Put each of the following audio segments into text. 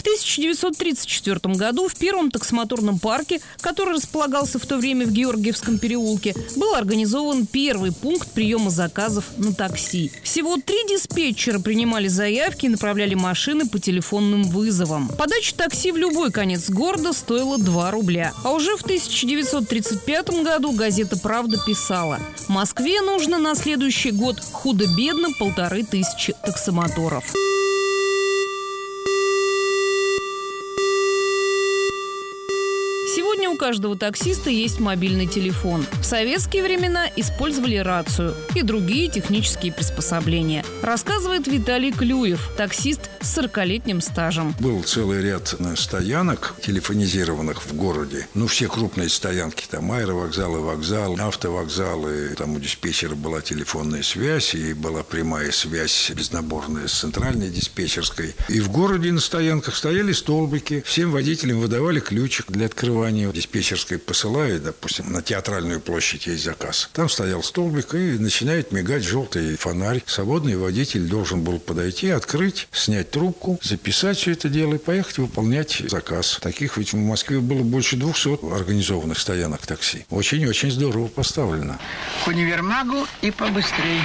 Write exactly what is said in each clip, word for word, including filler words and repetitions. В тысяча девятьсот тридцать четвёртом году в первом таксомоторном парке, который располагался в то время в Георгиевском переулке, был организован первый пункт приема заказов на такси. Всего три диспетчера принимали заявки и направляли машины по телефонным вызовам. Подача такси в любой конец города стоила два рубля. А уже в тысяча девятьсот тридцать пятом году газета «Правда» писала: «Москве нужно на следующий год худо-бедно полторы тысячи таксомоторов». Сегодня у каждого таксиста есть мобильный телефон. В советские времена использовали рацию и другие технические приспособления, рассказывает Виталий Клюев, таксист с сорокалетним стажем. Был целый ряд стоянок телефонизированных в городе. Ну, все крупные стоянки, там аэровокзалы, вокзалы, автовокзалы. Там у диспетчера была телефонная связь и была прямая связь безнаборная с центральной диспетчерской. И в городе на стоянках стояли столбики. Всем водителям выдавали ключик для открывания. Диспетчерской посылает, допустим, на Театральную площадь есть заказ. Там стоял столбик и начинает мигать желтый фонарь. Свободный водитель должен был подойти, открыть, снять трубку, записать все это дело и поехать выполнять заказ. Таких ведь в Москве было больше двухсот организованных стоянок такси. Очень-очень здорово поставлено. К универмагу и побыстрее.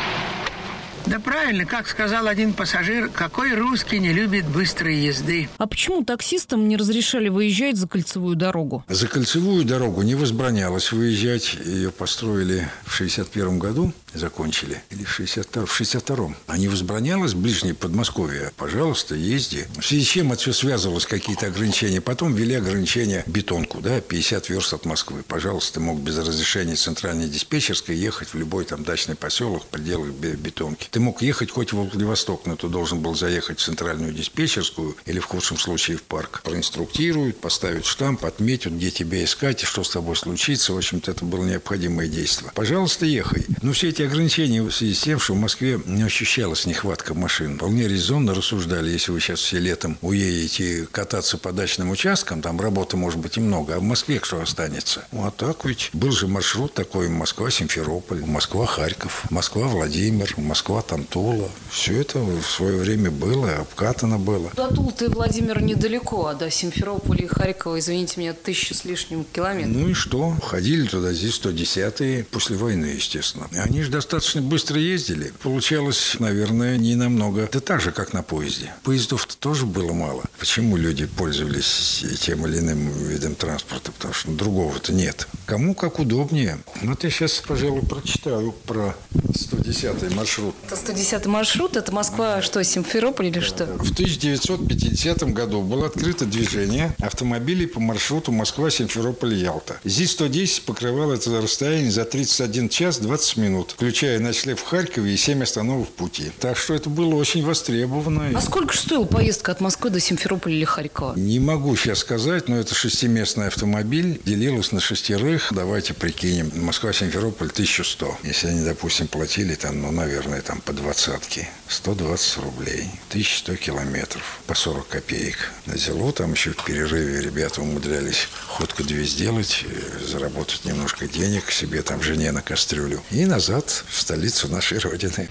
Да правильно, как сказал один пассажир, какой русский не любит быстрой езды. А почему таксистам не разрешали выезжать за кольцевую дорогу? За кольцевую дорогу не возбранялось выезжать. Ее построили в шестьдесят первом году, закончили, или в шестьдесят втором. В шестьдесят втором. А не возбранялось в ближнее Подмосковье? Пожалуйста, езди. В связи с чем это все связывалось, какие-то ограничения. Потом ввели ограничения бетонку, да, пятьдесят верст от Москвы. Пожалуйста, ты мог без разрешения центральной диспетчерской ехать в любой там дачный поселок в пределах бетонки. Ты мог ехать хоть в Владивосток, но ты должен был заехать в центральную диспетчерскую или, в худшем случае, в парк. Проинструктируют, поставят штамп, отметят, где тебя искать и что с тобой случится. В общем-то, это было необходимое действие. Пожалуйста, ехай. Но все эти ограничения в связи с тем, что в Москве не ощущалась нехватка машин. Вполне резонно рассуждали, если вы сейчас все летом уедете кататься по дачным участкам, там работы может быть и много, а в Москве что останется? Ну, а так ведь был же маршрут такой: Москва-Симферополь, Москва-Харьков, Москва-Владимир, Москва там Тула. Все это в свое время было, обкатано было. До Тулы-то и Владимира недалеко, а до Симферополя и Харькова, извините меня, тысячи с лишним километров. Ну и что? Ходили туда ЗИС сто десять после войны, естественно. Они же достаточно быстро ездили. Получалось, наверное, не намного. Да так же, как на поезде. Поездов-то тоже было мало. Почему люди пользовались тем или иным видом транспорта? Потому что другого-то нет. Кому как удобнее. Вот я сейчас, пожалуй, прочитаю про сто десятый маршрут. Это сто десятый маршрут? Это Москва, что, Симферополь или что? В тысяча девятьсот пятидесятом году было открыто движение автомобилей по маршруту Москва-Симферополь-Ялта. ЗИС сто десять покрывал это расстояние за тридцать один час двадцать минут, включая ночлег в Харькове и семь остановок в пути. Так что это было очень востребовано. А сколько же стоила поездка от Москвы до Симферополя или Харькова? Не могу сейчас сказать, но это шестиместный автомобиль, делилось на шестерых. Давайте прикинем, Москва-Симферополь тысяча сто. Если они, допустим, платили там, ну, наверное, там по двадцатке, сто двадцать рублей, тысяча сто километров, по сорок копеек. На зело там еще в перерыве ребята умудрялись ходку две сделать, заработать немножко денег себе, там, жене на кастрюлю. И назад в столицу нашей Родины.